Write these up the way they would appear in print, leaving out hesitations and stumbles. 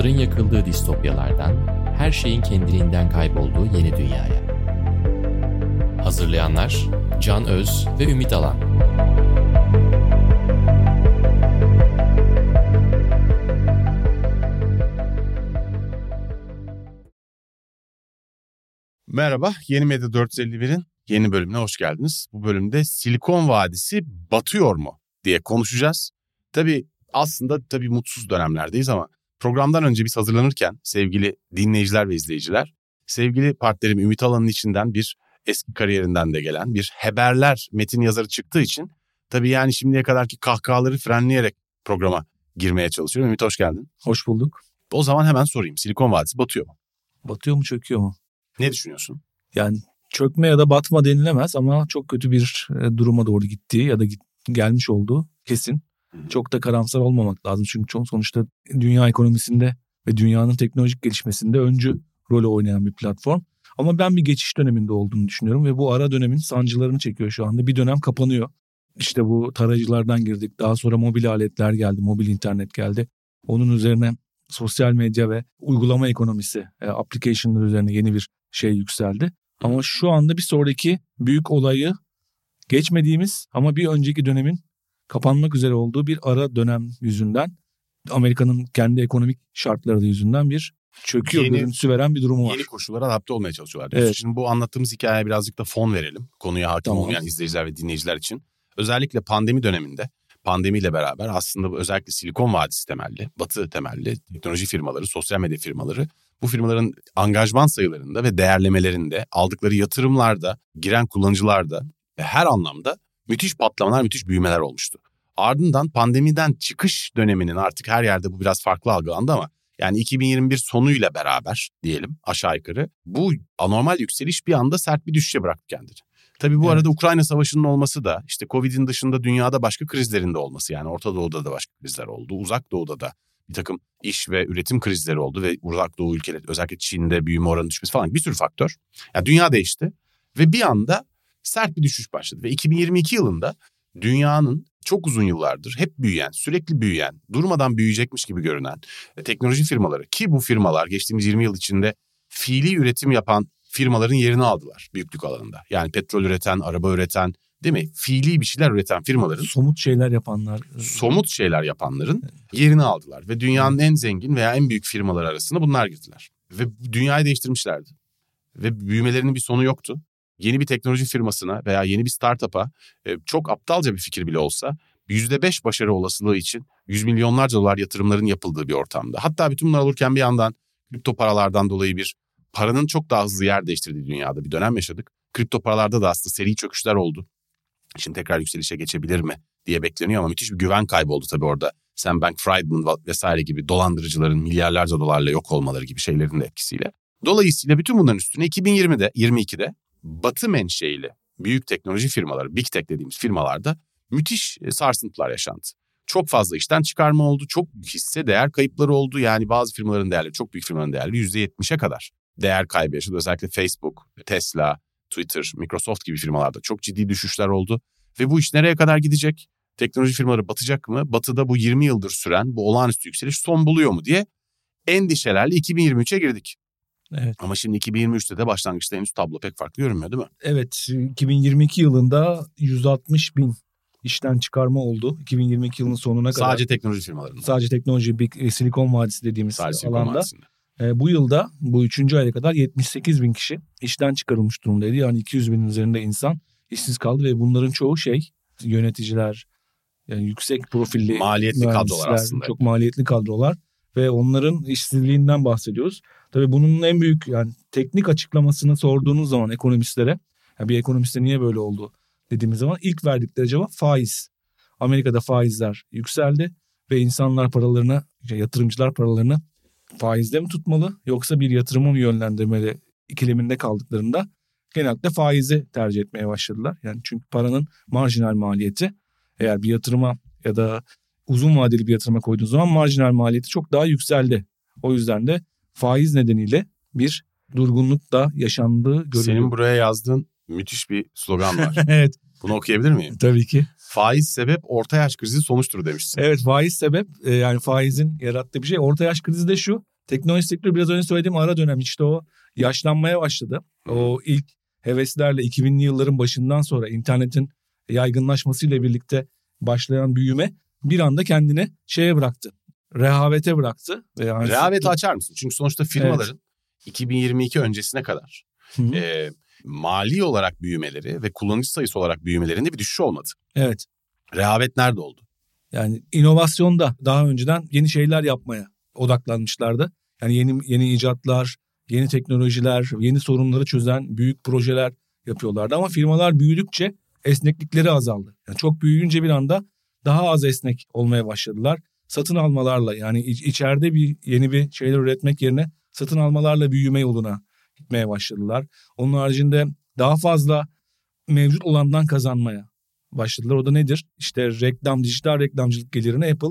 Yolların yakıldığı distopyalardan, her şeyin kendiliğinden kaybolduğu yeni dünyaya. Hazırlayanlar Can Öz ve Ümit Alan. Merhaba, Yeni Medya 451'in yeni bölümüne hoş geldiniz. Bu bölümde Silikon Vadisi batıyor mu diye konuşacağız. Aslında mutsuz dönemlerdeyiz ama programdan önce biz hazırlanırken sevgili dinleyiciler ve izleyiciler, sevgili partnerim Ümit Alan'ın içinden bir eski kariyerinden de gelen bir haberler metin yazarı çıktığı için yani şimdiye kadarki kahkahaları frenleyerek programa girmeye çalışıyorum. Ümit hoş geldin. Hoş bulduk. O zaman hemen sorayım. Silikon Vadisi batıyor mu? Batıyor mu, çöküyor mu? Ne düşünüyorsun? Yani çökme ya da batma denilemez ama çok kötü bir duruma doğru gittiği ya da gelmiş olduğu kesin. Çok da karamsar olmamak lazım. Çünkü sonuçta dünya ekonomisinde ve dünyanın teknolojik gelişmesinde öncü rolü oynayan bir platform. Ama ben bir geçiş döneminde olduğunu düşünüyorum ve bu ara dönemin sancılarını çekiyor şu anda. Bir dönem kapanıyor. İşte bu tarayıcılardan girdik. Daha sonra mobil aletler geldi, mobil internet geldi. Onun üzerine sosyal medya ve uygulama ekonomisi, application'lar üzerine yeni bir şey yükseldi. Ama şu anda bir sonraki büyük olayı geçmediğimiz ama bir önceki dönemin kapanmak üzere olduğu bir ara dönem yüzünden, Amerika'nın kendi ekonomik şartları yüzünden bir çöküyor görüntüsü veren bir durumu var. Yeni koşullara adapte olmaya çalışıyorlar. Evet. Şimdi bu anlattığımız hikayeye birazcık da fon verelim. Konuya hakim olmayan izleyiciler ve dinleyiciler için. Özellikle pandemi döneminde, pandemiyle beraber aslında özellikle Silikon Vadisi temelli, Batı temelli teknoloji firmaları, sosyal medya firmaları, bu firmaların angajman sayılarında ve değerlemelerinde, aldıkları yatırımlarda, giren kullanıcılarda ve her anlamda müthiş patlamalar, müthiş büyümeler olmuştu. Ardından pandemiden çıkış döneminin artık her yerde bu biraz farklı algılandı ama yani 2021 sonuyla beraber diyelim aşağı yukarı bu anormal yükseliş bir anda sert bir düşüşe bıraktı kendini. Tabii bu arada Ukrayna Savaşı'nın olması da işte Covid'in dışında dünyada başka krizlerin de olması, yani Orta Doğu'da da başka krizler oldu. Uzak Doğu'da da bir takım iş ve üretim krizleri oldu ve Uzak Doğu ülkeleri özellikle Çin'de büyüme oranı düşmesi falan bir sürü faktör. Yani dünya değişti ve bir anda sert bir düşüş başladı ve 2022 yılında dünyanın çok uzun yıllardır hep büyüyen, sürekli büyüyen, durmadan büyüyecekmiş gibi görünen teknoloji firmaları, ki bu firmalar geçtiğimiz 20 yıl içinde fiili üretim yapan firmaların yerini aldılar büyüklük alanında. Yani petrol üreten, araba üreten, değil mi? Fiili bir şeyler üreten firmaların, somut şeyler yapanların yerini aldılar ve dünyanın en zengin veya en büyük firmaları arasında bunlar girdiler ve dünyayı değiştirmişlerdi. Ve büyümelerinin bir sonu yoktu. Yeni bir teknoloji firmasına veya yeni bir startup'a çok aptalca bir fikir bile olsa %5 başarı olasılığı için yüz milyonlarca dolar yatırımların yapıldığı bir ortamda. Hatta bütün bunlar olurken bir yandan kripto paralardan dolayı bir paranın çok daha hızlı yer değiştirdiği dünyada bir dönem yaşadık. Kripto paralarda da aslında seri çöküşler oldu. Şimdi tekrar yükselişe geçebilir mi diye bekleniyor ama müthiş bir güven kayboldu tabii orada. Sam Bankman-Friedman vesaire gibi dolandırıcıların milyarlarca dolarla yok olmaları gibi şeylerin de etkisiyle. Dolayısıyla bütün bunların üstüne 2022'de Batı menşeili büyük teknoloji firmaları, Big Tech dediğimiz firmalarda müthiş sarsıntılar yaşandı. Çok fazla işten çıkarma oldu, çok hisse değer kayıpları oldu. Yani bazı firmaların değerleri, çok büyük firmaların değerleri %70'e kadar değer kaybı yaşadı. Özellikle Facebook, Tesla, Twitter, Microsoft gibi firmalarda çok ciddi düşüşler oldu. Ve bu iş nereye kadar gidecek? Teknoloji firmaları batacak mı? Batı'da bu 20 yıldır süren bu olağanüstü yükseliş son buluyor mu diye endişelerle 2023'e girdik. Evet. Ama şimdi 2023'te de başlangıçta henüz tablo pek farklı görünmüyor, değil mi? Evet, 2022 yılında 160 bin işten çıkarma oldu. 2022 yılının sonuna kadar. Sadece teknoloji firmalarında. Sadece teknoloji, Silikon Vadisi dediğimiz sadece alanda. Bu yılda, bu 3. aya kadar 78 bin kişi işten çıkarılmış durumdaydı. Yani 200 binin üzerinde insan işsiz kaldı ve bunların çoğu yöneticiler, yani yüksek profilli maliyetli kadrolar aslında. Çok maliyetli kadrolar. Ve onların işsizliğinden bahsediyoruz. Tabii bunun en büyük teknik açıklamasını sorduğunuz zaman ekonomistlere, bir ekonomiste niye böyle oldu dediğimiz zaman ilk verdikleri cevap faiz. Amerika'da faizler yükseldi ve insanlar paralarını, yatırımcılar paralarını faizde mi tutmalı yoksa bir yatırıma mı yönlendirmeli ikileminde kaldıklarında genellikle faizi tercih etmeye başladılar. Yani çünkü paranın marjinal maliyeti, eğer bir yatırıma ya da uzun vadeli bir yatırıma koyduğunuz zaman marjinal maliyeti çok daha yükseldi. O yüzden de faiz nedeniyle bir durgunluk da yaşandığı görülüyor. Senin buraya yazdığın müthiş bir slogan var. Evet. Bunu okuyabilir miyim? Tabii ki. Faiz sebep, orta yaş krizi sonuçtur demişsin. Evet, faiz sebep, yani faizin yarattığı bir şey. Orta yaş krizi de şu: Teknoloji sektörü biraz önce söylediğim ara dönem işte o yaşlanmaya başladı. O ilk heveslerle 2000'li yılların başından sonra internetin yaygınlaşmasıyla birlikte başlayan büyüme bir anda kendini şeye bıraktı. Rehavete bıraktı. Yani rehaveti açar mısın? Çünkü sonuçta firmaların 2022 öncesine kadar mali olarak büyümeleri ve kullanıcı sayısı olarak büyümelerinde bir düşüş olmadı. Evet. Rehavet nerede oldu? Yani inovasyonda daha önceden yeni şeyler yapmaya odaklanmışlardı. Yani yeni icatlar, yeni teknolojiler, yeni sorunları çözen büyük projeler yapıyorlardı. Ama firmalar büyüdükçe esneklikleri azaldı. Yani çok büyüyünce bir anda daha az esnek olmaya başladılar. Satın almalarla yani içeride yeni bir şeyler üretmek yerine satın almalarla büyüme yoluna gitmeye başladılar. Onun haricinde daha fazla mevcut olandan kazanmaya başladılar. O da nedir? İşte dijital reklamcılık gelirine Apple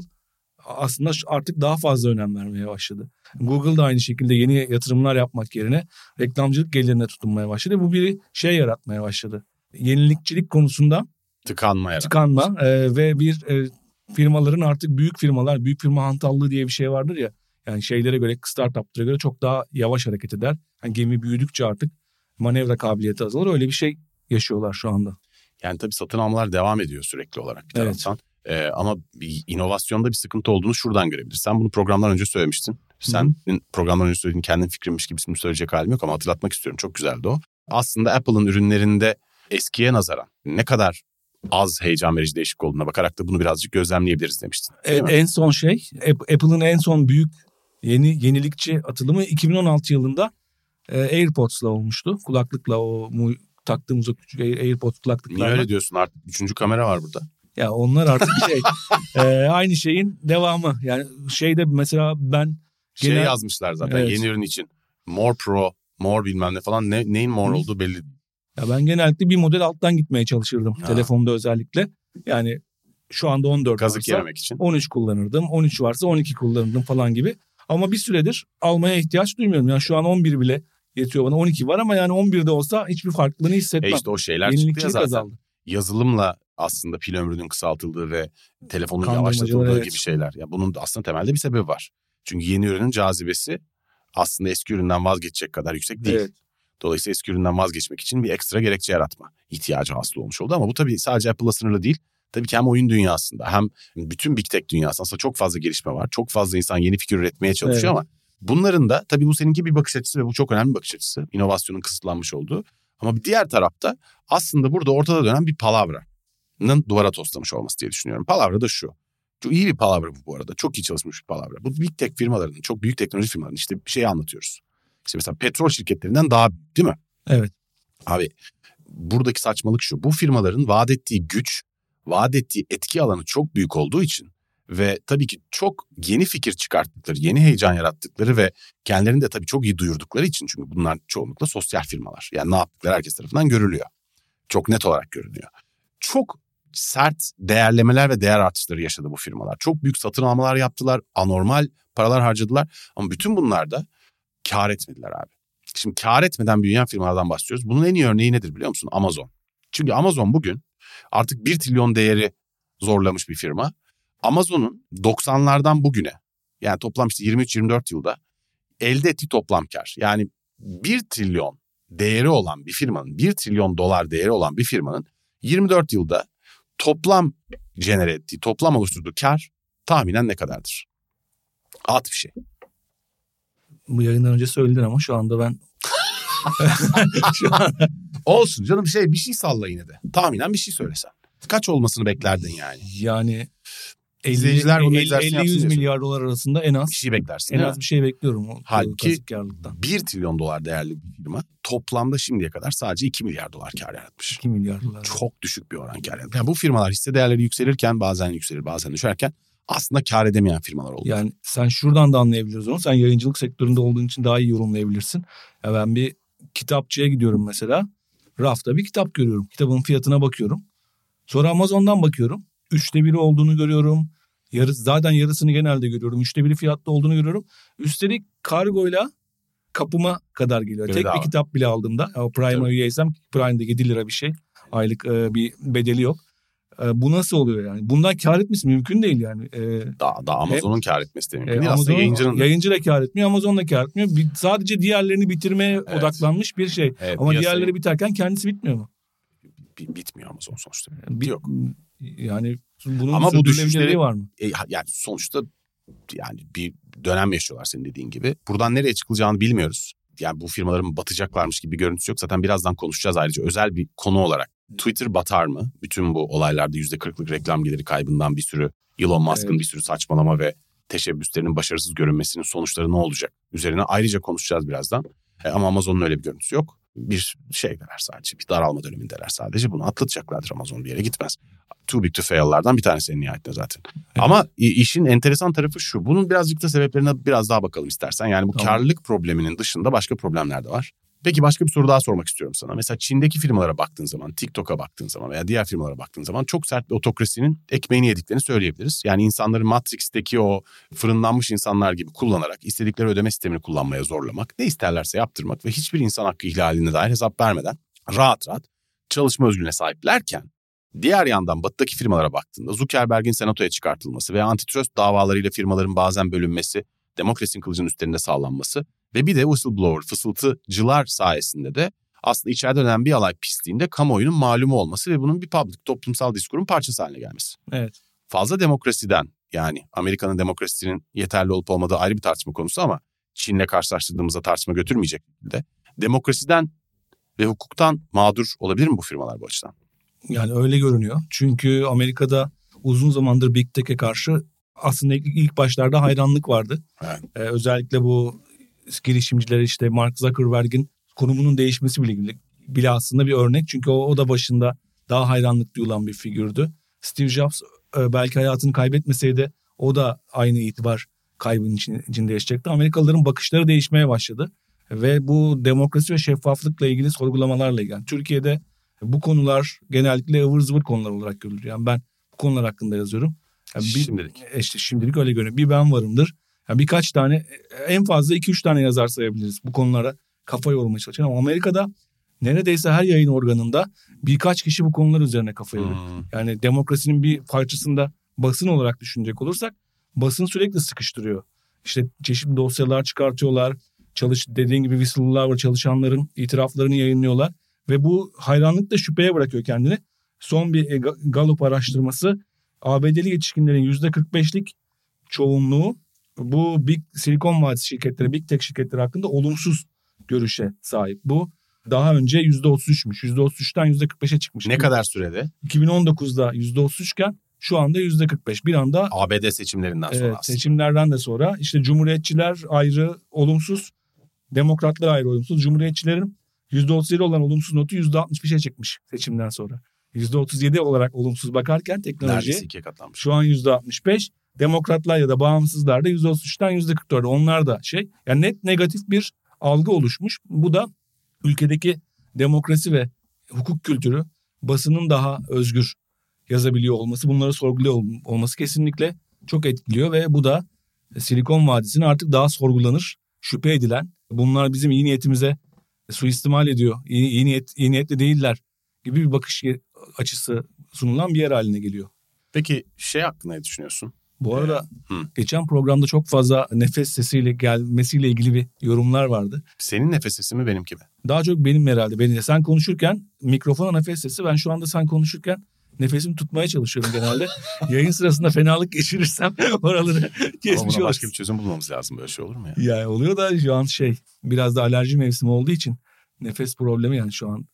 aslında artık daha fazla önem vermeye başladı. Google da aynı şekilde yeni yatırımlar yapmak yerine reklamcılık gelirine tutunmaya başladı. Bu bir şey yaratmaya başladı. Yenilikçilik konusunda tıkanma ve bir firmaların artık büyük firma hantallığı diye bir şey vardır ya. Yani şeylere göre, startuplara göre çok daha yavaş hareket eder. Yani gemi büyüdükçe artık manevra kabiliyeti azalır. Öyle bir şey yaşıyorlar şu anda. Yani tabii satın almalar devam ediyor sürekli olarak bir taraftan. Ama inovasyonda bir sıkıntı olduğunu şuradan görebiliriz. Sen bunu programdan önce söylemiştin. Sen programdan önce söylediğin kendin fikrimmiş gibi ismini söyleyecek halim yok ama hatırlatmak istiyorum. Çok güzeldi o. Aslında Apple'ın ürünlerinde eskiye nazaran ne kadar az heyecan verici değişiklik olduğuna bakarak da bunu birazcık gözlemleyebiliriz demiştin. En son şey, Apple'ın en son büyük yenilikçi atılımı 2016 yılında AirPods'la olmuştu. Kulaklıkla taktığımız o küçük AirPods kulaklıklarla. Niye öyle diyorsun artık? 3. kamera var burada. Ya onlar artık aynı şeyin devamı. Yani şeyde mesela ben... Şey yazmışlar zaten yeni ürün için. More Pro, More bilmem ne falan. Neyin More olduğu belli. Ya ben genellikle bir model alttan gitmeye çalışırdım. Ha. Telefonda özellikle. Yani şu anda 14 kazık varsa yememek için 13 kullanırdım. 13 varsa 12 kullanırdım falan gibi. Ama bir süredir almaya ihtiyaç duymuyorum. Yani şu an 11 bile yetiyor bana. 12 var ama yani 11'de olsa hiçbir farklılığını hissetmem. İşte o şeyler çıktı ya zaten. Azaldı. Yazılımla aslında pil ömrünün kısaltıldığı ve telefonun yavaşlatıldığı gibi şeyler. Yani bunun aslında temelde bir sebebi var. Çünkü yeni ürünün cazibesi aslında eski üründen vazgeçecek kadar yüksek değil. Evet. Dolayısıyla eski üründen vazgeçmek için bir ekstra gerekçe yaratma ihtiyacı hasıl olmuş oldu. Ama bu tabii sadece Apple'la sınırlı değil. Tabii ki hem oyun dünyasında hem bütün Big Tech dünyasında aslında çok fazla gelişme var. Çok fazla insan yeni fikir üretmeye çalışıyor ama bunların da tabii bu seninki bir bakış açısı ve bu çok önemli bir bakış açısı. İnovasyonun kısıtlanmış olduğu. Ama bir diğer tarafta aslında burada ortada dönen bir palavranın duvara toslamış olması diye düşünüyorum. Palavra da şu. Çok iyi bir palavra bu arada. Çok iyi çalışmış bir palavra. Bu Big Tech firmalarının, çok büyük teknoloji firmalarının işte bir şeyi anlatıyoruz. İşte mesela petrol şirketlerinden daha büyük değil mi? Evet. Abi buradaki saçmalık şu. Bu firmaların vaat ettiği güç, vaat ettiği etki alanı çok büyük olduğu için ve tabii ki çok yeni fikir çıkarttıkları, yeni heyecan yarattıkları ve kendilerini de tabii çok iyi duyurdukları için, çünkü bunlar çoğunlukla sosyal firmalar. Yani ne yaptıkları herkes tarafından görülüyor. Çok net olarak görünüyor. Çok sert değerlemeler ve değer artışları yaşadı bu firmalar. Çok büyük satın almalar yaptılar, anormal paralar harcadılar ama bütün bunlar da kâr etmediler abi. Şimdi kâr etmeden büyüyen firmalardan bahsediyoruz. Bunun en iyi örneği nedir biliyor musun? Amazon. Çünkü Amazon bugün artık 1 trilyon değeri zorlamış bir firma. Amazon'un 90'lardan bugüne, yani toplam işte 23-24 yılda elde ettiği toplam kar. Yani 1 trilyon değeri olan bir firmanın, 1 trilyon dolar değeri olan bir firmanın 24 yılda toplam genere ettiği, toplam oluşturduğu kar tahminen ne kadardır? At bir şey. Bu yayından önce söyledin ama şu anda ben... şu an... Olsun canım, bir şey salla yine de. Tahminen bir şey söylesen. Kaç olmasını beklerdin yani? Yani... 50-100 milyar dolar arasında en az bir şey beklersin. En az bir şey bekliyorum. Halbuki 1 trilyon dolar değerli bir firma toplamda şimdiye kadar sadece 2 milyar dolar kar yaratmış. 2 milyar dolar. Çok düşük bir oran kar yaratmış. Yani bu firmalar hisse değerleri yükselirken bazen yükselir bazen düşerken aslında kar edemeyen firmalar oldu. Yani sen şuradan da anlayabiliriz onu. Sen yayıncılık sektöründe olduğun için daha iyi yorumlayabilirsin. Ya ben bir kitapçıya gidiyorum mesela. Rafta bir kitap görüyorum. Kitabın fiyatına bakıyorum. Sonra Amazon'dan bakıyorum. 3'te 1'i olduğunu görüyorum. Zaten yarısını genelde görüyorum. 3'te 1'i fiyatta olduğunu görüyorum. Üstelik kargoyla kapıma kadar geliyor. Tek bir kitap bile aldığımda. Prime'a üyeysem Prime'deki 7 lira bir şey. Aylık bir bedeli yok. Bu nasıl oluyor yani? Bundan kar etmesi mümkün değil yani. Daha Amazon'un kar etmesi de mümkün değil. Amazon, aslında yayıncı da kar etmiyor, Amazon da kar etmiyor. Sadece diğerlerini bitirmeye odaklanmış bir şey. Evet, ama diğerleri biterken kendisi bitmiyor mu? Bitmiyor Amazon sonuçta. Yani yok. Yani bunun ama bu düşünceleri var mı? Yani sonuçta yani bir dönem yaşıyorlar senin dediğin gibi. Buradan nereye çıkılacağını bilmiyoruz. Yani bu firmaların batacaklarmış gibi bir görüntüsü yok. Zaten birazdan konuşacağız ayrıca özel bir konu olarak. Twitter batar mı? Bütün bu olaylarda %40'lık reklam geliri kaybından bir sürü Elon Musk'ın bir sürü saçmalama ve teşebbüslerinin başarısız görünmesinin sonuçları ne olacak? Üzerine ayrıca konuşacağız birazdan. Ama Amazon'un öyle bir görüntüsü yok. Bir şeydeler sadece, bir daralma dönemindeler sadece. Bunu atlatacaklardır, Amazon bir yere gitmez. Too big to fail'lardan bir tanesi en nihayetinde zaten. Evet. Ama işin enteresan tarafı şu. Bunun birazcık da sebeplerine biraz daha bakalım istersen. Yani bu karlılık probleminin dışında başka problemler de var. Peki başka bir soru daha sormak istiyorum sana. Mesela Çin'deki firmalara baktığın zaman, TikTok'a baktığın zaman veya diğer firmalara baktığın zaman çok sert bir otokrasinin ekmeğini yediklerini söyleyebiliriz. Yani insanları Matrix'teki o fırınlanmış insanlar gibi kullanarak istedikleri ödeme sistemini kullanmaya zorlamak, ne isterlerse yaptırmak ve hiçbir insan hakkı ihlaline dair hesap vermeden rahat rahat çalışma özgürlüğüne sahiplerken, diğer yandan batıdaki firmalara baktığında Zuckerberg'in senatoya çıkartılması veya antitrust davalarıyla firmaların bazen bölünmesi, demokrasinin kılıcının üstlerinde sağlanması ve bir de whistleblower, fısıltıcılar sayesinde de aslında içeride önemli bir alay pisliğinde kamuoyunun malumu olması ve bunun bir public, toplumsal diskurun parçası haline gelmesi. Evet. Fazla demokrasiden, yani Amerika'nın demokrasisinin yeterli olup olmadığı ayrı bir tartışma konusu ama Çin'le karşılaştırdığımızda tartışma götürmeyecek de demokrasiden ve hukuktan mağdur olabilir mi bu firmalar bu açıdan? Yani öyle görünüyor. Çünkü Amerika'da uzun zamandır Big Tech'e karşı aslında ilk başlarda hayranlık vardı. Evet. Özellikle bu girişimciler, işte Mark Zuckerberg'in konumunun değişmesi bile aslında bir örnek. Çünkü o da başında daha hayranlık duyulan bir figürdü. Steve Jobs belki hayatını kaybetmeseydi o da aynı itibar kaybının içinde yaşayacaktı. Amerikalıların bakışları değişmeye başladı. Ve bu demokrasi ve şeffaflıkla ilgili sorgulamalarla ilgili. Yani Türkiye'de bu konular genellikle ıvır zıvır konular olarak görülür. Yani ben bu konular hakkında yazıyorum. Yani şimdilik. İşte şimdilik öyle görünüyor. Bir ben varımdır. Yani birkaç tane, en fazla 2-3 tane yazar sayabiliriz bu konulara kafa yormaya çalışan. Ama Amerika'da neredeyse her yayın organında birkaç kişi bu konular üzerine kafa yoruyor. Yani demokrasinin bir parçasında basın olarak düşünecek olursak basın sürekli sıkıştırıyor. İşte çeşitli dosyalar çıkartıyorlar. Dediğin gibi whistleblower çalışanların itiraflarını yayınlıyorlar. Ve bu hayranlıkla şüpheye bırakıyor kendini. Son bir Gallup araştırması ABD'li yetişkinlerin %45'lik çoğunluğu bu Silikon Vadisi şirketleri, Big Tech şirketleri hakkında olumsuz görüşe sahip. Bu daha önce %33'müş. %33'ten %45'e çıkmış. Ne kadar sürede? 2019'da %33'ken şu anda %45. Bir anda ABD seçimlerinden sonra aslında. Seçimlerden de sonra işte Cumhuriyetçiler ayrı olumsuz, Demokratlar ayrı olumsuz. Cumhuriyetçilerin %37 olan olumsuz notu %61'e çıkmış seçimden sonra. %37 olarak olumsuz bakarken teknolojiye şu an %65. Demokratlar ya da bağımsızlar da %33'ten %44. Onlar da yani net negatif bir algı oluşmuş. Bu da ülkedeki demokrasi ve hukuk kültürü, basının daha özgür yazabiliyor olması, bunları sorguluyor olması kesinlikle çok etkiliyor ve bu da Silikon Vadisi'nin artık daha sorgulanır, şüphe edilen, bunlar bizim iyi niyetimize suistimal ediyor, iyi niyetli değiller gibi bir bakış açısı sunulan bir yer haline geliyor. Peki hakkında ne düşünüyorsun? Bu arada geçen programda çok fazla nefes sesiyle gelmesiyle ilgili bir yorumlar vardı. Senin nefes sesi mi benimki mi? Daha çok benim herhalde. Sen konuşurken mikrofona nefes sesi. Ben şu anda sen konuşurken nefesimi tutmaya çalışıyorum genelde. Yayın sırasında fenalık geçirirsem oraları kesmiş oluruz. Ama başka bir çözüm bulmamız lazım. Böyle şey olur mu ya? Yani oluyor da şu an biraz da alerji mevsimi olduğu için nefes problemi, yani şu an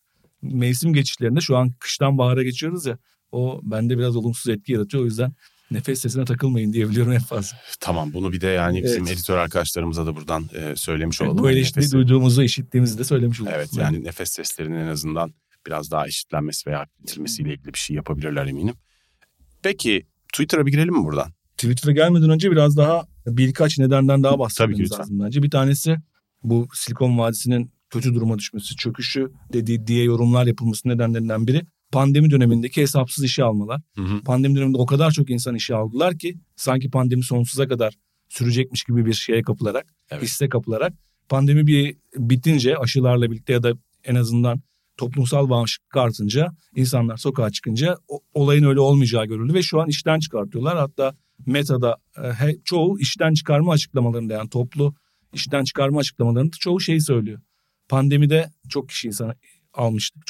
mevsim geçişlerinde, şu an kıştan bahara geçiyoruz ya, o bende biraz olumsuz etki yaratıyor. O yüzden nefes sesine takılmayın diyebiliyorum en fazla. Tamam, bunu bir de bizim editör arkadaşlarımıza da buradan söylemiş olalım. Bu eleştiri duyduğumuzu, işittiğimizi de söylemiş olalım. Evet, yani nefes seslerinin en azından biraz daha işitlenmesi veya bitilmesiyle ilgili bir şey yapabilirler eminim. Peki Twitter'a bir girelim mi buradan? Twitter'a gelmeden önce biraz daha birkaç nedenden daha bahsetmemiz lazım bence. Bir tanesi bu Silikon Vadisi'nin kötü duruma düşmesi, çöküşü diye yorumlar yapılması nedenlerinden biri. Pandemi dönemindeki hesapsız işe almalar. Pandemi döneminde o kadar çok insan işe aldılar ki sanki pandemi sonsuza kadar sürecekmiş gibi bir şeye kapılarak, hisse kapılarak pandemi bitince aşılarla birlikte ya da en azından toplumsal bağımsızlık artınca, insanlar sokağa çıkınca olayın öyle olmayacağı görüldü ve şu an işten çıkartıyorlar. Hatta Meta'da çoğu işten çıkarma açıklamalarında, yani toplu işten çıkarma açıklamalarında çoğu şey söylüyor. Pandemide çok kişi insan almıştık.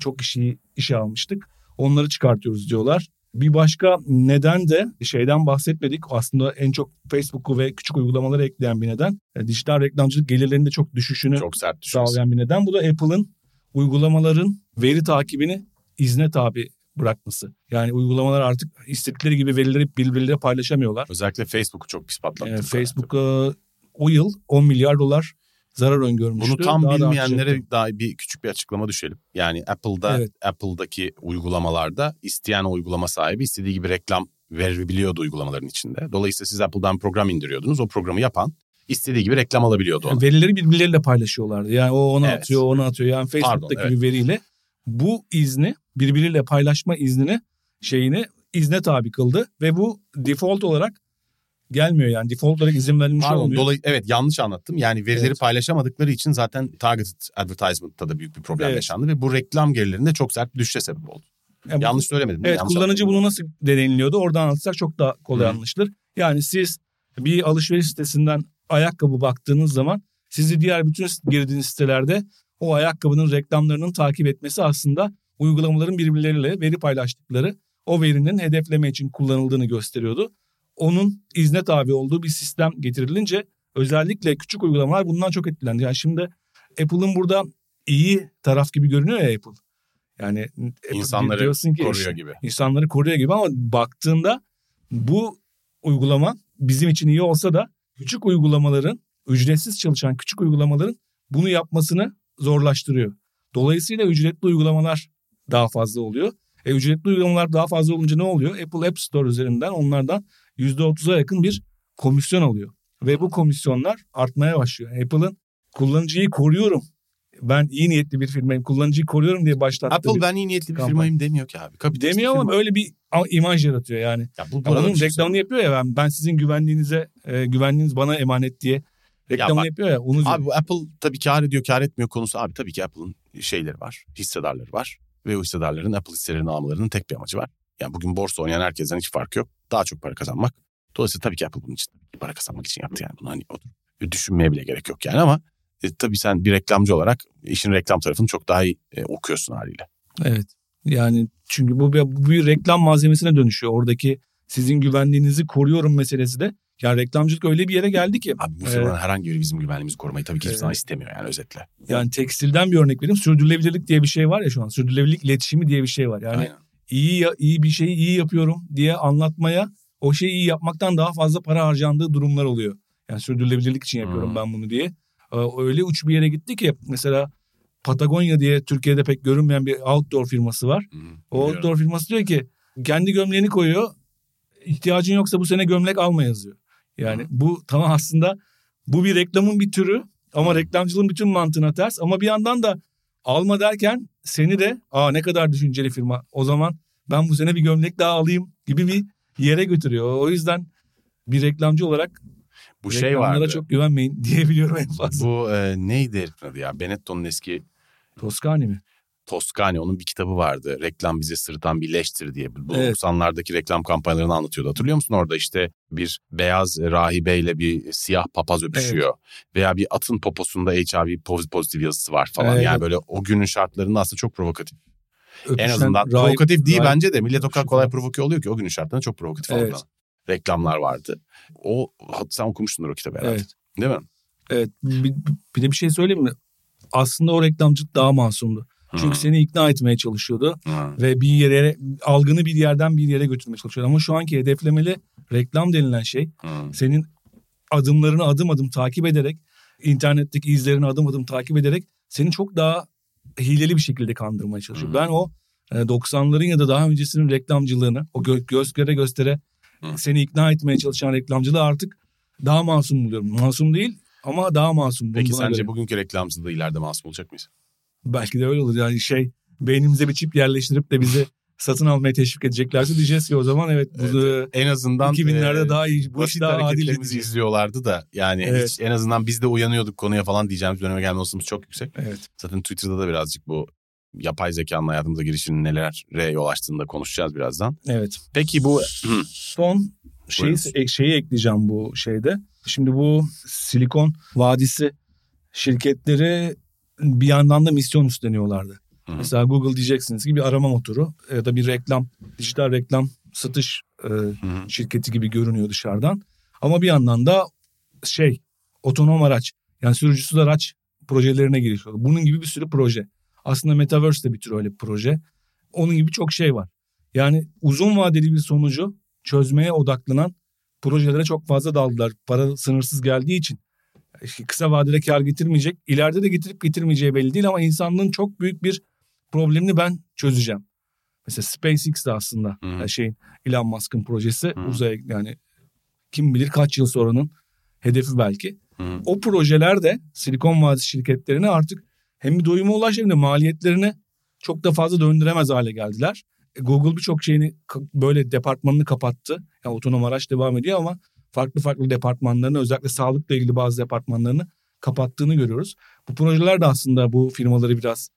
Çok kişiyi işe almıştık. Onları çıkartıyoruz diyorlar. Bir başka neden de şeyden bahsetmedik. Aslında en çok Facebook'u ve küçük uygulamaları ekleyen bir neden. Dijital reklamcılık gelirlerinde çok düşüşünü sağlayan bir neden. Bu da Apple'ın uygulamaların veri takibini izne tabi bırakması. Yani uygulamalar artık istedikleri gibi verileri birbirleriyle paylaşamıyorlar. Özellikle Facebook'u çok pis patlattı. Facebook'a o yıl $10 milyar zarar öngörmüştü. Bunu tam bilmeyenlere daha bir küçük bir açıklama düşelim. Yani Apple'da, evet, Apple'daki uygulamalarda isteyen uygulama sahibi istediği gibi reklam verebiliyordu uygulamaların içinde. Dolayısıyla siz Apple'dan program indiriyordunuz. O programı yapan istediği gibi reklam alabiliyordu ona. Yani verileri birbirleriyle paylaşıyorlardı. Yani o ona, evet, atıyor, ona atıyor. Yani Facebook'taki bir veriyle bu izni, birbirleriyle paylaşma iznini, izne tabi kıldı ve bu default olarak gelmiyor, yani default olarak izin verilmiş olmuyor. Evet, yanlış anlattım. Yani verileri paylaşamadıkları için zaten targeted advertisement'ta da büyük bir problem yaşandı ve bu reklam gelirlerinde çok sert bir düşüşe sebep oldu. Yani yanlış söylemedim. Evet, yanlış kullanıcı anlattım. Bunu nasıl deneyimliyordu? Oradan anlatsak çok daha kolay anlaşılır. Yani siz bir alışveriş sitesinden ayakkabı baktığınız zaman sizi diğer bütün girdiğiniz sitelerde o ayakkabının reklamlarının takip etmesi aslında uygulamaların birbirleriyle veri paylaştıkları, o verinin hedefleme için kullanıldığını gösteriyordu. Onun izne tabi olduğu bir sistem getirilince özellikle küçük uygulamalar bundan çok etkilendi. Yani şimdi Apple'ın burada iyi taraf gibi görünüyor ya Apple. Yani insanları koruyor gibi. İnsanları koruyor gibi ama baktığında bu uygulama bizim için iyi olsa da küçük uygulamaların, ücretsiz çalışan küçük uygulamaların bunu yapmasını zorlaştırıyor. Dolayısıyla ücretli uygulamalar daha fazla oluyor. Ücretli uygulamalar daha fazla olunca ne oluyor? Apple App Store üzerinden onlardan %30'a yakın bir komisyon alıyor. Ve bu komisyonlar artmaya başlıyor. Apple'ın kullanıcıyı koruyorum, ben iyi niyetli bir firmayım, kullanıcıyı koruyorum diye başlattı. Apple ben iyi niyetli bir firmayım demiyor ki abi. Kapitalist demiyor ama öyle bir imaj yaratıyor yani. Onun reklamını yapıyor ya, ben sizin güvenliğinize, güvenliğiniz bana emanet diye reklamını yapıyor ya. Onu abi Apple tabii kar ediyor, kar etmiyor konusu abi. Tabii ki Apple'ın şeyleri var, hissedarları var. Ve o hissedarların Apple hisselerini almalarının tek bir amacı var. Yani bugün borsa oynayan herkesten hiç farkı yok. Daha çok para kazanmak. Dolayısıyla tabii ki Apple bunun için para kazanmak için yaptı yani. Bunu hani düşünmeye bile gerek yok yani ama tabii sen bir reklamcı olarak işin reklam tarafını çok daha iyi okuyorsun haliyle. Evet. Yani çünkü bu bir reklam malzemesine dönüşüyor. Oradaki sizin güvenliğinizi koruyorum meselesi de. Yani reklamcılık öyle bir yere geldi ki. Abi bu firmanın herhangi biri bizim güvenliğimizi korumayı tabii ki kimse istemiyor yani özetle. Yani tekstilden bir örnek vereyim. Sürdürülebilirlik diye bir şey var ya şu an. Sürdürülebilirlik iletişimi diye bir şey var. Yani iyi bir şeyi iyi yapıyorum diye anlatmaya o şeyi iyi yapmaktan daha fazla para harcandığı durumlar oluyor. Yani sürdürülebilirlik için yapıyorum ben bunu diye. Öyle uç bir yere gitti ki mesela Patagonya diye Türkiye'de pek görünmeyen bir outdoor firması var. O outdoor firması diyor ki kendi gömleğini koyuyor. İhtiyacın yoksa bu sene gömlek alma yazıyor. Yani bu tamam aslında bu bir reklamın bir türü ama reklamcılığın bütün mantığına ters. Ama bir yandan da alma derken seni de ne kadar düşünceli firma, o zaman ben bu sene bir gömlek daha alayım gibi bir yere götürüyor. O yüzden bir reklamcı olarak bu reklamlara çok güvenmeyin diyebiliyorum en fazla. Bu neydi herifin adı ya? Benetton'un eski... Toscani mi? Toscani, onun bir kitabı vardı. Reklam bize sırıtan bir leştir diye. Bu 90'lardaki reklam kampanyalarını anlatıyordu. Hatırlıyor musun? Orada işte bir beyaz rahibeyle bir siyah papaz öpüşüyor. Evet. Veya bir atın poposunda HIV pozitif yazısı var falan. Evet. Yani böyle o günün şartlarında aslında çok provokatif. Öpüşen, en azından provokatif değil bence de. Millet o kadar kolay provoke oluyor ki o günün şartlarında çok provokatif oldu. Reklamlar vardı. Sen okumuştundur o kitabı herhalde. Evet. Değil mi? Evet. Bir de bir şey söyleyeyim mi? Aslında o reklamcılık daha masumdu. Çünkü seni ikna etmeye çalışıyordu ve bir yere, algını bir yerden bir yere götürmeye çalışıyordu. Ama şu anki hedeflemeli reklam denilen şey senin adımlarını adım adım takip ederek, internetteki izlerini adım adım takip ederek seni çok daha hileli bir şekilde kandırmaya çalışıyor. Ben o 90'ların ya da daha öncesinin reklamcılığını, o göz göre seni ikna etmeye çalışan reklamcılığı artık daha masum buluyorum. Masum değil ama daha masum. Peki sence bugünkü reklamcılığı ileride masum olacak mıyız? Belki de öyle olur yani beynimize bir çip yerleştirip de bizi satın almaya teşvik edeceklerse diyeceğiz ki o zaman en azından 2000'lerde daha iyi bu işi daha adillerimizi izliyorlardı da yani hiç, en azından biz de uyanıyorduk konuya falan diyeceğimiz döneme gelme olasılığımız çok yüksek. Evet. Zaten Twitter'da da birazcık bu yapay zekanın hayatımıza girişinin nelere yol açtığını da konuşacağız birazdan. Evet. Peki bu son şeyi ekleyeceğim bu şeyde. Şimdi bu Silikon Vadisi şirketleri bir yandan da misyon üstleniyorlardı. Hı. Mesela Google diyeceksiniz ki bir arama motoru ya da bir reklam, dijital reklam satış şirketi gibi görünüyor dışarıdan. Ama bir yandan da otonom araç, yani sürücüsüz araç projelerine girişiyor. Bunun gibi bir sürü proje. Aslında Metaverse de bir tür öyle bir proje. Onun gibi çok şey var. Yani uzun vadeli bir sonucu çözmeye odaklanan projelere çok fazla daldılar. Para sınırsız geldiği için. Kısa vadede kar getirmeyecek. İleride de getirip getirmeyeceği belli değil ama insanlığın çok büyük bir problemini ben çözeceğim. Mesela SpaceX de aslında Elon Musk'ın projesi uzay, yani kim bilir kaç yıl sonranın hedefi belki. Hı-hı. O projeler de Silikon Vadisi şirketlerine artık hem bir doyuma ulaştı hem de maliyetlerini çok da fazla döndüremez hale geldiler. Google birçok şeyini böyle departmanını kapattı. Yani otonom araç devam ediyor ama farklı departmanlarını, özellikle sağlıkla ilgili bazı departmanlarını kapattığını görüyoruz. Bu projeler de aslında bu firmaları biraz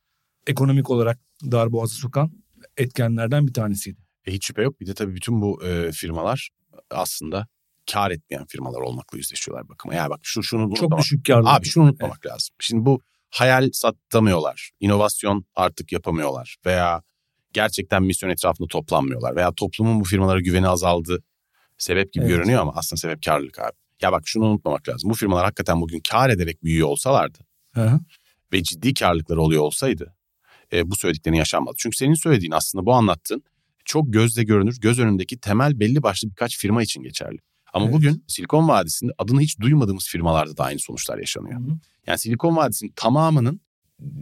ekonomik olarak darboğaza sokan etkenlerden bir tanesiydi. Hiç şüphe yok. Bir de tabii bütün bu firmalar aslında kar etmeyen firmalar olmakla yüzleşiyorlar bakıma. Yani bak şunu unutmamak. Çok düşük kârlı. Abi şunu unutmamak lazım. Şimdi bu hayal satamıyorlar. İnovasyon artık yapamıyorlar. Veya gerçekten misyon etrafında toplanmıyorlar. Veya toplumun bu firmalara güveni azaldı. Sebep gibi görünüyor ama aslında sebep kârlılık abi. Ya bak şunu unutmamak lazım. Bu firmalar hakikaten bugün kâr ederek büyüyor olsalardı. Hı-hı. Ve ciddi kârlılıkları oluyor olsaydı bu söylediklerin yaşanmadı. Çünkü senin söylediğin, aslında bu anlattığın çok gözle görünür, göz önündeki temel belli başlı birkaç firma için geçerli. Ama bugün Silikon Vadisi'nde adını hiç duymadığımız firmalarda da aynı sonuçlar yaşanıyor. Hı-hı. Yani Silikon Vadisi'nin tamamının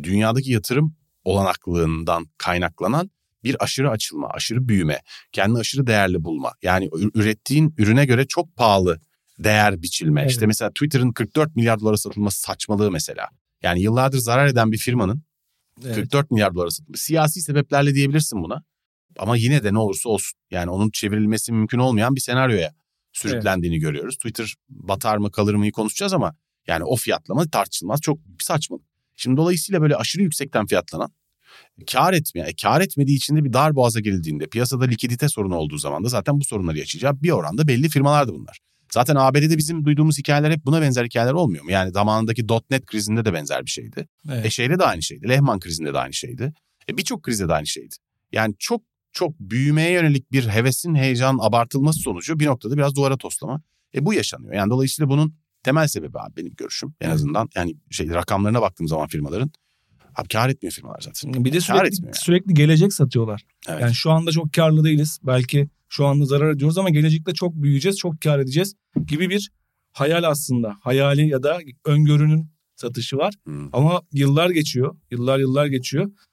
dünyadaki yatırım olanaklığından kaynaklanan bir aşırı açılma, aşırı büyüme, kendini aşırı değerli bulma. Yani ürettiğin ürüne göre çok pahalı değer biçilme. Evet. İşte mesela Twitter'ın 44 milyar dolara satılması saçmalığı mesela. Yani yıllardır zarar eden bir firmanın 44 milyar dolara satılması. Siyasi sebeplerle diyebilirsin buna. Ama yine de ne olursa olsun. Yani onun çevrilmesi mümkün olmayan bir senaryoya sürüklendiğini görüyoruz. Twitter batar mı kalır mı konuşacağız ama yani o fiyatlama tartışılmaz. Çok saçmalık. Şimdi dolayısıyla böyle aşırı yüksekten fiyatlanan, kar etmediği için de bir dar boğaza girildiğinde, piyasada likidite sorunu olduğu zaman da zaten bu sorunları yaşayacağı bir oranda belli firmalar da bunlar. Zaten ABD'de bizim duyduğumuz hikayeler hep buna benzer hikayeler olmuyor mu? Yani zamanındaki .net krizinde de benzer bir şeydi. Evet. Şeyde de aynı şeydi. Lehman krizinde de aynı şeydi. Birçok krizde de aynı şeydi. Yani çok büyümeye yönelik bir hevesin, heyecanın abartılması sonucu bir noktada biraz duvara toslama. Bu yaşanıyor. Yani dolayısıyla bunun temel sebebi abi benim görüşüm. En azından yani rakamlarına baktığım zaman firmaların abi kar etmiyor firmalar zaten. Bir de sürekli gelecek satıyorlar. Evet. Yani şu anda çok karlı değiliz. Belki şu anda zarar ediyoruz ama gelecekte çok büyüyeceğiz, çok kar edeceğiz gibi bir hayal aslında. Hayali ya da öngörünün satışı var. Ama yıllar geçiyor.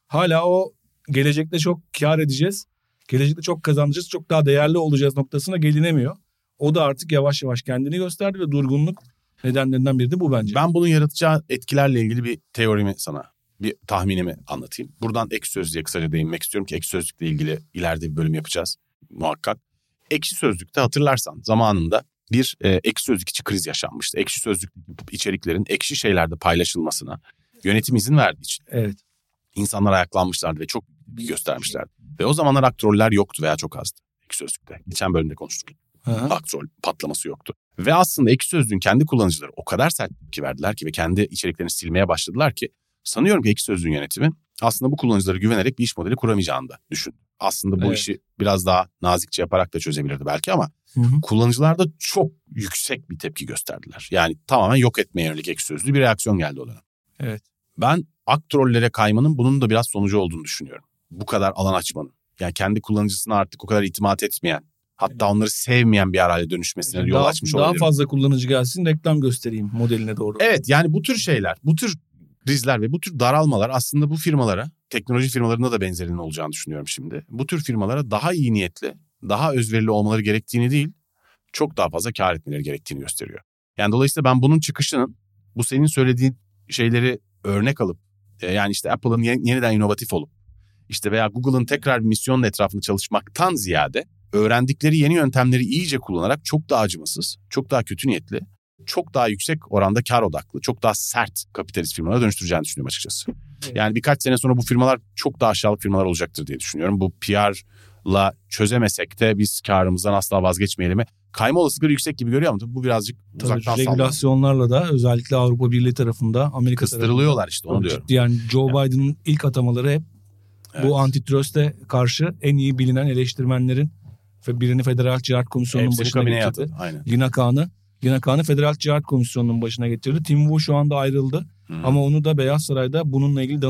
Hala o gelecekte çok kar edeceğiz, gelecekte çok kazanacağız, çok daha değerli olacağız noktasına gelinemiyor. O da artık yavaş yavaş kendini gösterdi ve durgunluk nedenlerinden biri de bu bence. Ben bunun yaratacağı etkilerle ilgili bir teorimi sana, bir tahminimi anlatayım. Buradan Ekşi Sözlük'e kısaca değinmek istiyorum ki Ekşi Sözlük'le ilgili ileride bir bölüm yapacağız muhakkak. Ekşi Sözlük'te hatırlarsan zamanında bir Ekşi Sözlük içi kriz yaşanmıştı. Ekşi Sözlük içeriklerin ekşi şeylerde paylaşılmasına yönetim izin verdiği için. Evet. İnsanlar ayaklanmışlardı ve çok göstermişlerdi. Ve o zamanlar aktroller yoktu veya çok azdı Ekşi Sözlük'te. Geçen bölümde konuştuk. Aktrol patlaması yoktu. Ve aslında Ekşi Sözlük'ün kendi kullanıcıları o kadar sert tepki verdiler ki ve kendi içeriklerini silmeye başladılar ki sanıyorum ki Ekşi Sözlük'ün yönetimi aslında bu kullanıcılara güvenerek bir iş modeli kuramayacağını da düşün. Aslında bu işi biraz daha nazikçe yaparak da çözebilirdi belki ama kullanıcılar da çok yüksek bir tepki gösterdiler. Yani tamamen yok etmeye yönelik Ekşi Sözlük'e bir reaksiyon geldi o dönem. Evet. Ben aktrollere kaymanın bunun da biraz sonucu olduğunu düşünüyorum. Bu kadar alan açmanın. Yani kendi kullanıcısına artık o kadar itimat etmeyen, hatta onları sevmeyen bir hale dönüşmesine yol açmış olabilir. Daha fazla kullanıcı gelsin, reklam göstereyim modeline doğru. Evet, yani bu tür şeyler, bu tür krizler ve bu tür daralmalar aslında bu firmalara, teknoloji firmalarında da benzerinin olacağını düşünüyorum şimdi. Bu tür firmalara daha iyi niyetli, daha özverili olmaları gerektiğini değil, çok daha fazla kar etmeleri gerektiğini gösteriyor. Yani dolayısıyla ben bunun çıkışının, bu senin söylediğin şeyleri örnek alıp, yani işte Apple'ın yeniden inovatif olup, işte veya Google'ın tekrar bir misyonun etrafında çalışmaktan ziyade öğrendikleri yeni yöntemleri iyice kullanarak çok daha acımasız, çok daha kötü niyetli çok daha yüksek oranda kar odaklı, çok daha sert kapitalist firmalara dönüştüreceğini düşünüyorum açıkçası. Evet. Yani birkaç sene sonra bu firmalar çok daha aşağılık firmalar olacaktır diye düşünüyorum. Bu PR'la çözemesek de biz karımızdan asla vazgeçmeyelim. Kayma olasılıkları yüksek gibi görüyor ama bu birazcık uzaktan regülasyonlarla da özellikle Avrupa Birliği tarafında, Amerika kıstırılıyorlar tarafında. İşte onu diyorum. Yani Joe Biden'ın ilk atamaları hep bu antitrust'e karşı en iyi bilinen eleştirmenlerin birini Federal Ticaret Komisyonu'nun başına getirdi. Lina Khan'ı Federal Ticaret Komisyonu'nun başına getirdi. Tim Wu şu anda ayrıldı. Hmm. Ama onu da Beyaz Saray'da bununla ilgili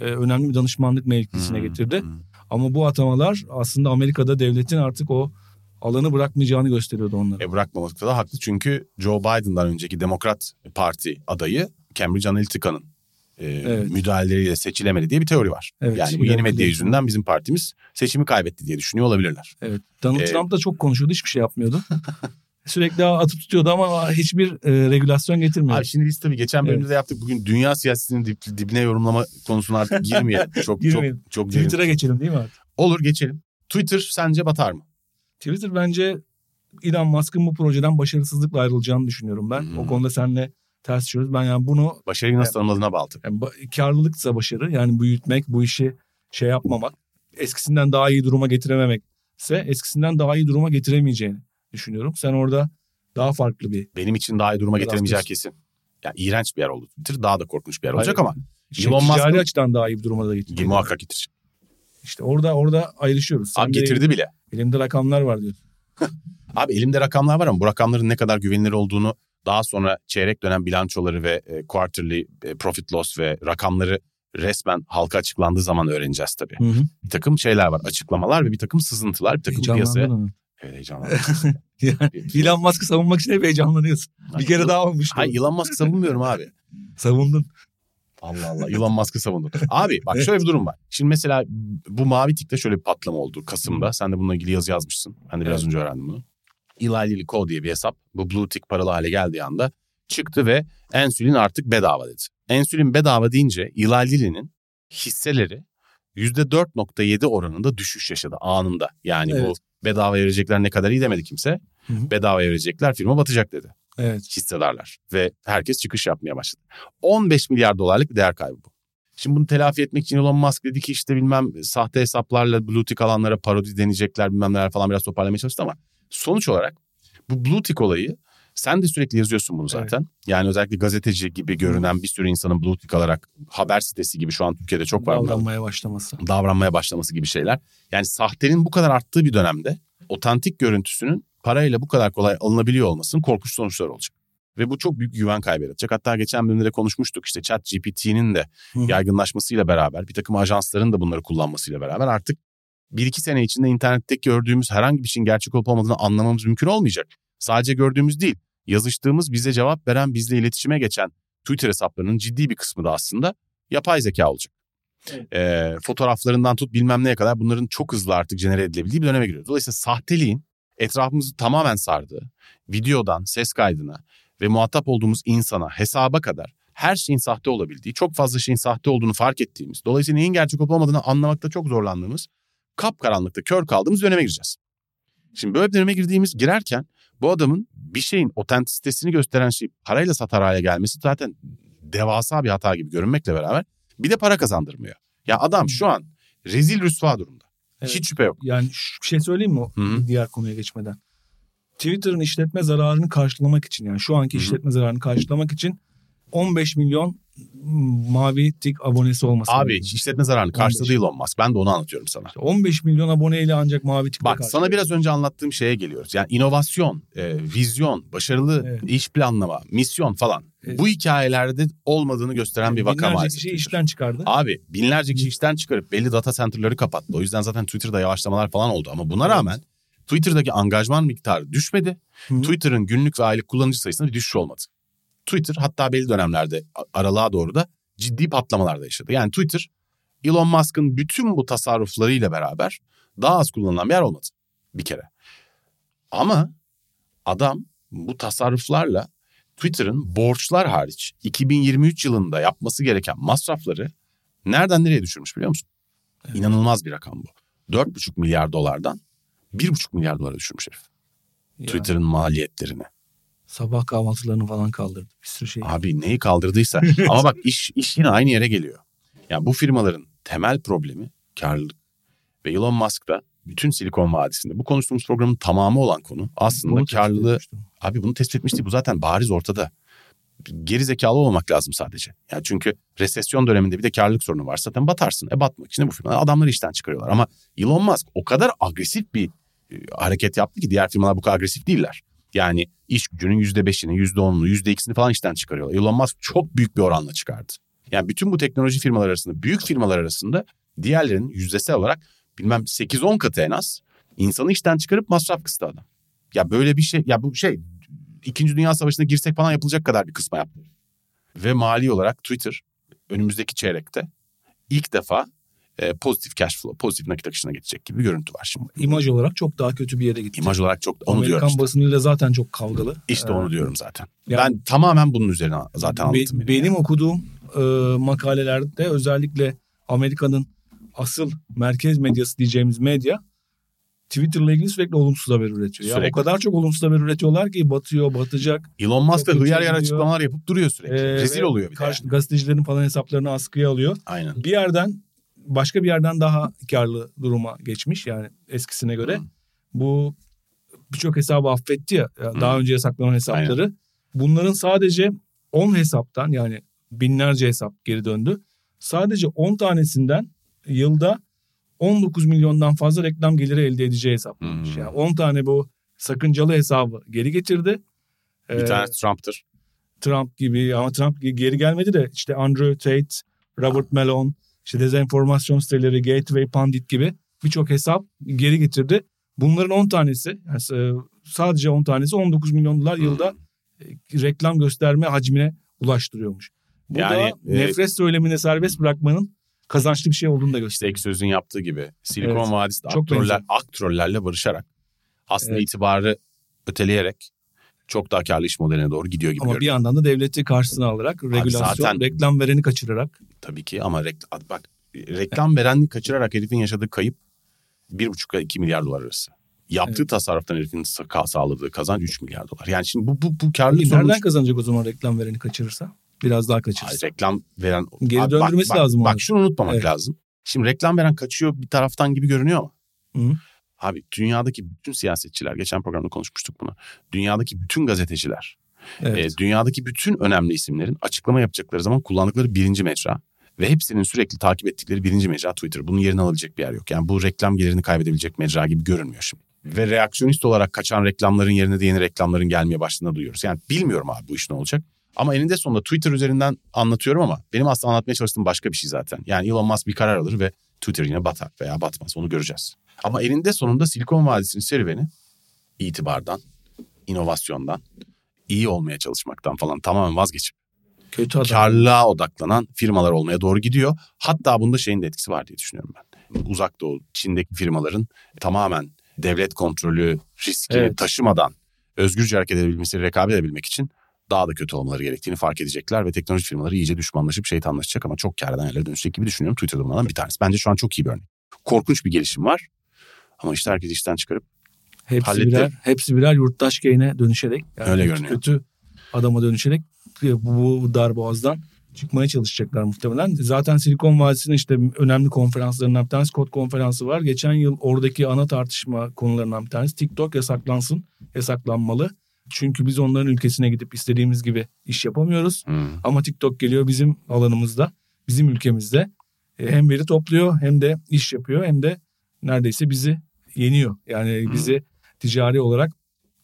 önemli bir danışmanlık meclisine getirdi. Hmm. Ama bu atamalar aslında Amerika'da devletin artık o alanı bırakmayacağını gösteriyordu onlara. Bırakmamakta da haklı çünkü Joe Biden'dan önceki Demokrat Parti adayı Cambridge Analytica'nın müdahaleleriyle seçilemedi diye bir teori var. Evet, yani bu yeni medya yüzünden bizim partimiz seçimi kaybetti diye düşünüyor olabilirler. Evet. Donald Trump da çok konuşuyordu, hiçbir şey yapmıyordu. Sürekli atıp tutuyordu ama hiçbir regülasyon getirmiyor. Abi şimdi biz tabii geçen bölümde de yaptık. Bugün dünya siyasetinin dibine yorumlama konusuna artık girmeyelim. Çok Twitter'a geçelim değil mi artık? Olur, geçelim. Twitter sence batar mı? Twitter bence Elon Musk'ın bu projeden başarısızlıkla ayrılacağını düşünüyorum ben. O konuda seninle ters düşüyoruz. Ben yani bunu... Başarıyı nasıl tanımladığına bağlı. Yani karlılıksa başarı, yani büyütmek, bu işi yapmamak, eskisinden daha iyi duruma getirememekse eskisinden daha iyi duruma getiremeyeceğini düşünüyorum. Sen orada daha farklı bir... Benim için daha iyi duruma getiremeyeceği kesin. Yani iğrenç bir yer oldu Twitter. Daha da korkunç bir yer olacak ama... ticari açıdan daha iyi bir duruma da getirecek. Muhakkak getirecek. İşte orada ayrışıyoruz. Sen abi getirdi bile. Elimde rakamlar var diyor. Abi elimde rakamlar var ama bu rakamların ne kadar güvenilir olduğunu daha sonra çeyrek dönem bilançoları ve quarterly profit loss ve rakamları resmen halka açıklandığı zaman öğreneceğiz tabii. Hı hı. Bir takım şeyler var, açıklamalar ve bir takım sızıntılar, bir takım piyasaya... Evet, heyecanlandım. Elon Musk'ı savunmak için hep heyecanlanıyorsun. Bir kere daha olmuştu. Hayır, Elon Musk'ı savunmuyorum abi. Savundun. Allah Elon Musk'ı savundun. Abi bak şöyle bir durum var. Şimdi mesela bu mavi tikte şöyle bir patlama oldu Kasım'da. Sen de bununla ilgili yazı yazmışsın. Ben de biraz önce öğrendim bunu. Eli Lilly Code diye bir hesap bu blue tick paralı hale geldiği anda çıktı ve ensülin artık bedava dedi. Ensülin bedava deyince Eli Lilly'nin hisseleri %4.7 oranında düşüş yaşadı anında. Yani bu bedava verecekler ne kadar iyi demedi kimse. Hı-hı. Bedava verecekler, firma batacak dedi. Evet. Hissedarlar ve herkes çıkış yapmaya başladı. 15 milyar dolarlık bir değer kaybı bu. Şimdi bunu telafi etmek için Elon Musk dedi ki işte bilmem sahte hesaplarla blue tick alanlara parodi deneyecekler bilmem neler falan biraz toparlamaya çalıştı ama sonuç olarak bu blue tick olayı, sen de sürekli yazıyorsun bunu zaten. Evet. Yani özellikle gazeteci gibi görünen bir sürü insanın blue tick alarak haber sitesi gibi şu an Türkiye'de çok var. Davranmaya başlaması gibi şeyler. Yani sahtenin bu kadar arttığı bir dönemde otantik görüntüsünün parayla bu kadar kolay alınabiliyor olmasının korkunç sonuçları olacak. Ve bu çok büyük güven kaybı yaratacak. Hatta geçen bölümde de konuşmuştuk işte ChatGPT'nin de yaygınlaşmasıyla beraber bir takım ajansların da bunları kullanmasıyla beraber artık 1-2 sene içinde internette gördüğümüz herhangi bir şeyin gerçek olup olmadığını anlamamız mümkün olmayacak. Sadece gördüğümüz değil, yazıştığımız, bize cevap veren, bizle iletişime geçen Twitter hesaplarının ciddi bir kısmı da aslında yapay zeka olacak. Evet. Fotoğraflarından tut bilmem neye kadar bunların çok hızlı artık genere edilebildiği bir döneme giriyor. Dolayısıyla sahteliğin etrafımızı tamamen sardığı, videodan ses kaydına ve muhatap olduğumuz insana, hesaba kadar her şeyin sahte olabildiği, çok fazla şeyin sahte olduğunu fark ettiğimiz, dolayısıyla neyin gerçek olup olmadığını anlamakta çok zorlandığımız, kapkaranlıkta kör kaldığımız döneme gireceğiz. Şimdi böyle bir döneme girerken bu adamın bir şeyin otantisitesini gösteren şeyi parayla satar hale gelmesi zaten devasa bir hata gibi görünmekle beraber bir de para kazandırmıyor. Ya adam şu an rezil rüsva durumda. Evet, hiç şüphe yok. Yani bir şey söyleyeyim mi diğer konuya geçmeden? Twitter'ın işletme zararını karşılamak için, yani şu anki işletme zararını karşılamak için 15 milyon mavi tik abonesi olması. Abi işletme zararını karşıladı Elon Musk. Ben de onu anlatıyorum sana. 15 milyon aboneyle ancak mavi tik. Bak sana biraz önce anlattığım şeye geliyoruz. Yani inovasyon, vizyon, başarılı iş planlama, misyon falan. Evet. Bu hikayelerde olmadığını gösteren bir vaka maalesef. Binlerce kişi işten çıkardı. Abi binlerce kişi işten çıkarıp belli data center'ları kapattı. O yüzden zaten Twitter'da yavaşlamalar falan oldu. Ama buna rağmen Twitter'daki angajman miktarı düşmedi. Hı. Twitter'ın günlük ve aylık kullanıcı sayısında bir düşüş olmadı. Twitter hatta belli dönemlerde aralığa doğru da ciddi patlamalarda yaşadı. Yani Twitter Elon Musk'ın bütün bu tasarruflarıyla beraber daha az kullanılan bir yer olmadı bir kere. Ama adam bu tasarruflarla Twitter'ın borçlar hariç 2023 yılında yapması gereken masrafları nereden nereye düşürmüş biliyor musun? Evet. İnanılmaz bir rakam bu. 4,5 milyar dolardan 1,5 milyar dolara düşürmüş herif. Twitter'ın maliyetlerini. Sabah kahvaltılarını falan kaldırdı. Bir sürü şey. Abi neyi kaldırdıysa. Ama bak iş yine aynı yere geliyor. Yani bu firmaların temel problemi karlılık. Ve Elon Musk da bütün Silikon Vadisi'nde bu konuştuğumuz programın tamamı olan konu aslında karlılığı. Abi bunu tespit etmişti. Bu zaten bariz ortada. Geri zekalı olmamak lazım sadece. Yani çünkü resesyon döneminde bir de karlılık sorunu varsa zaten batarsın. Batmak için de bu firmalar adamları işten çıkarıyorlar. Ama Elon Musk o kadar agresif bir hareket yaptı ki diğer firmalar bu kadar agresif değiller. Yani iş gücünün %5'ini, %10'unu, %2'sini falan işten çıkarıyorlar. Elon Musk çok büyük bir oranla çıkardı. Yani bütün bu teknoloji firmalar arasında, büyük firmalar arasında diğerlerinin yüzdesel olarak bilmem 8-10 katı en az insanı işten çıkarıp masraf kıstı adam. Ya böyle bir şey, ya bu şey 2. Dünya Savaşı'na girsek falan yapılacak kadar bir kısma yaptı. Ve mali olarak Twitter önümüzdeki çeyrekte ilk defa pozitif cash flow, pozitif nakit akışına geçecek gibi bir görüntü var şimdi. İmaj olarak çok daha kötü bir yere gitti. İmaj olarak çok, onu Amerikan diyorum işte. Amerikan basınıyla zaten çok kavgalı. İşte onu diyorum zaten. Yani, ben tamamen bunun üzerine zaten anlattım. Benim yani okuduğum makalelerde özellikle Amerika'nın asıl merkez medyası diyeceğimiz medya Twitter'la ilgili sürekli olumsuz haber üretiyor. Sürekli. Ya o kadar çok olumsuz haber üretiyorlar ki batıyor, batacak. Elon Musk da hıyar hıyar açıklamalar yapıp duruyor sürekli. Rezil oluyor bir de. Yani. Gazetecilerin falan hesaplarını askıya alıyor. Aynen. Bir yerden, başka bir yerden daha karlı duruma geçmiş yani eskisine göre. Hmm. Bu birçok hesabı affetti ya, daha önce yasaklanan hesapları. Aynen. Bunların sadece 10 hesaptan yani binlerce hesap geri döndü. Sadece 10 tanesinden yılda 19 milyondan fazla reklam geliri elde edeceği hesaplanmış. Yani 10 tane bu sakıncalı hesabı geri getirdi. Bir tane Trump'tır. Trump gibi ama Trump geri gelmedi de işte Andrew Tate, Robert Malone, işte dezenformasyon siteleri, Gateway Pundit gibi birçok hesap geri getirdi. Bunların 10 tanesi, yani sadece 10 tanesi 19 milyon dolar yılda reklam gösterme hacmine ulaştırıyormuş. Bu yani, da nefret söylemine serbest bırakmanın kazançlı bir şey olduğunu da gösteriyor. İşte Eksöz'ün yaptığı gibi Silikon Vadisi'de aktörlerle barışarak aslında itibarı öteleyerek çok daha karlı iş modeline doğru gidiyor gibi. Ama görüyorum. Bir yandan da devleti karşısına alarak regülasyon, zaten, reklam vereni kaçırarak. Tabii ki ama reklam verenini kaçırarak herifin yaşadığı kayıp 1,5-2 milyar dolar arası. Yaptığı tasarruftan herifin sağladığı kazanç 3 milyar dolar. Yani şimdi bu karlı sonuç. Nereden kazanacak o zaman reklam vereni kaçırırsa? Biraz daha kaçırırsın. Reklam veren... Geri döndürmesi lazım. Bak şunu unutmamak lazım. Şimdi reklam veren kaçıyor bir taraftan gibi görünüyor ama. Hı. Abi dünyadaki bütün siyasetçiler, geçen programda konuşmuştuk bunu. Dünyadaki bütün gazeteciler, dünyadaki bütün önemli isimlerin açıklama yapacakları zaman kullandıkları birinci mecra ve hepsinin sürekli takip ettikleri birinci mecra Twitter. Bunun yerini alabilecek bir yer yok. Yani bu reklam gelirini kaybedebilecek mecra gibi görünmüyor şimdi. Ve reaksiyonist olarak kaçan reklamların yerine de yeni reklamların gelmeye başladığını duyuyoruz. Yani bilmiyorum abi bu iş ne olacak. Ama eninde sonunda Twitter üzerinden anlatıyorum ama benim aslında anlatmaya çalıştığım başka bir şey zaten. Yani Elon Musk bir karar alır ve Twitter yine batar veya batmaz, onu göreceğiz. Ama eninde sonunda Silikon Vadisi'nin serüveni itibardan, inovasyondan, iyi olmaya çalışmaktan falan tamamen vazgeçip kötü adam, karlığa odaklanan firmalar olmaya doğru gidiyor. Hatta bunda şeyin de etkisi var diye düşünüyorum ben. Uzak Doğu, Çin'deki firmaların tamamen devlet kontrolü riskini taşımadan özgürce hareket edebilmesi, rekabet edebilmek için daha da kötü olmaları gerektiğini fark edecekler ve teknoloji firmaları iyice düşmanlaşıp şeytanlaşacak ama çok kârdan yerlere dönüşecek gibi düşünüyorum. Twitter'da bunlardan bir tanesi. Bence şu an çok iyi bir örnek. Korkunç bir gelişim var ama işte herkes işten çıkarıp hepsi birer yurttaş geyine dönüşerek, yani öyle görünüyor, kötü adama dönüşerek bu darboğazdan çıkmaya çalışacaklar muhtemelen. Zaten Silikon Vadisi'nin işte önemli konferanslarından bir tanesi Code konferansı var. Geçen yıl oradaki ana tartışma konularından bir tanesi TikTok yasaklansın, yasaklanmalı. Çünkü biz onların ülkesine gidip istediğimiz gibi iş yapamıyoruz. Ama TikTok geliyor bizim alanımızda, bizim ülkemizde. Hem veri topluyor hem de iş yapıyor hem de neredeyse bizi yeniyor. Yani bizi ticari olarak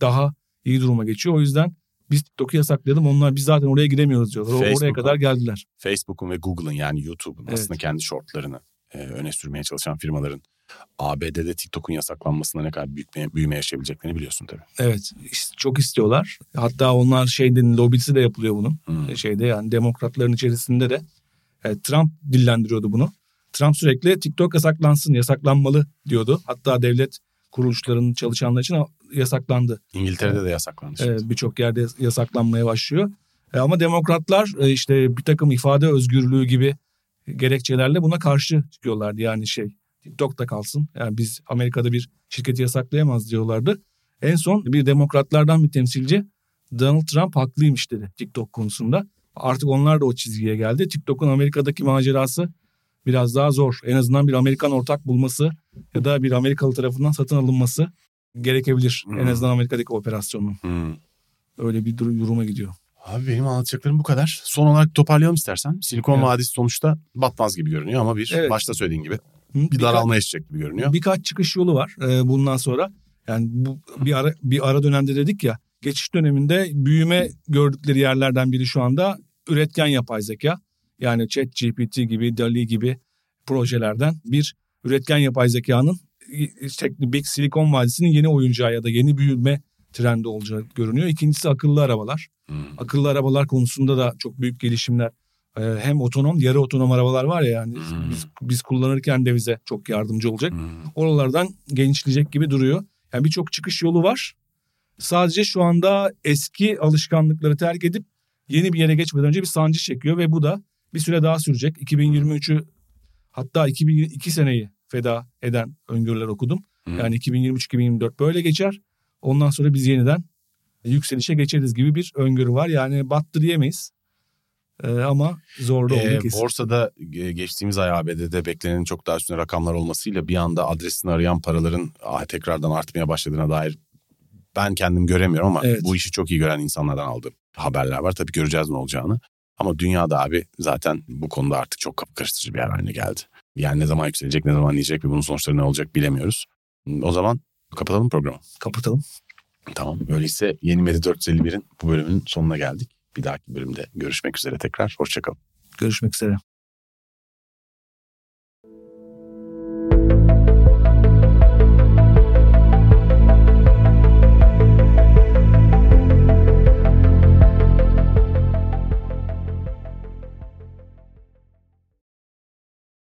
daha iyi duruma geçiyor. O yüzden biz TikTok'u yasaklayalım, onlar biz zaten oraya gidemiyoruz diyorlar. Oraya kadar geldiler. Facebook'un ve Google'ın yani YouTube'un aslında kendi shortlarını öne sürmeye çalışan firmaların ABD'de TikTok'un yasaklanmasına ne kadar büyüme yaşayabileceklerini biliyorsun tabii. Evet, çok istiyorlar. Hatta onlar lobisi de yapılıyor bunun. Yani demokratların içerisinde de Trump dillendiriyordu bunu. Trump sürekli TikTok yasaklansın, yasaklanmalı diyordu. Hatta devlet kuruluşlarının çalışanları için yasaklandı. İngiltere'de de yasaklandı. Birçok yerde yasaklanmaya başlıyor. Ama demokratlar işte bir takım ifade özgürlüğü gibi gerekçelerle buna karşı çıkıyorlardı. Yani TikTok da kalsın. Yani biz Amerika'da bir şirketi yasaklayamaz diyorlardı. En son bir demokratlardan bir temsilci Donald Trump haklıymış dedi TikTok konusunda. Artık onlar da o çizgiye geldi. TikTok'un Amerika'daki macerası biraz daha zor. En azından bir Amerikan ortak bulması ya da bir Amerikalı tarafından satın alınması gerekebilir. En azından Amerika'daki operasyonun. Öyle bir duruma gidiyor. Abi benim anlatacaklarım bu kadar. Son olarak toparlayalım istersen. Silikon Vadisi sonuçta batmaz gibi görünüyor ama bir başta söylediğin gibi bir daralma yaşayacak gibi görünüyor. Birkaç çıkış yolu var bundan sonra. Yani bu bir ara dönemde dedik ya, geçiş döneminde büyüme gördükleri yerlerden biri şu anda üretken yapay zeka. Yani ChatGPT gibi, DALL-E gibi projelerden bir üretken yapay zekanın Silikon Vadisi'nin yeni oyuncağı ya da yeni büyüme trendi olacağı görünüyor. İkincisi akıllı arabalar. Akıllı arabalar konusunda da çok büyük gelişimler. Hem otonom, yarı otonom arabalar var ya yani biz kullanırken de bize çok yardımcı olacak. Oralardan genişleyecek gibi duruyor. Yani birçok çıkış yolu var. Sadece şu anda eski alışkanlıkları terk edip yeni bir yere geçmeden önce bir sancı çekiyor ve bu da bir süre daha sürecek. 2023'ü hatta 2002 seneyi feda eden öngörüler okudum. Yani 2023-2024 böyle geçer. Ondan sonra biz yeniden yükselişe geçeriz gibi bir öngörü var. Yani battı diyemeyiz. Ama zorlu oldu kesin. Borsada geçtiğimiz ay ABD'de beklenenin çok daha üstüne rakamlar olmasıyla bir anda adresini arayan paraların tekrardan artmaya başladığına dair ben kendim göremiyorum ama bu işi çok iyi gören insanlardan aldığım haberler var. Tabii göreceğiz ne olacağını. Ama dünyada abi zaten bu konuda artık çok kafa karıştırıcı bir yer haline geldi. Yani ne zaman yükselecek, ne zaman inecek ve bunun sonuçları ne olacak bilemiyoruz. O zaman kapatalım programı. Kapatalım. Tamam. Öyleyse Yeni Medya 451'in bu bölümünün sonuna geldik. Bir dahaki bölümde görüşmek üzere tekrar. Hoşça kalın. Görüşmek üzere.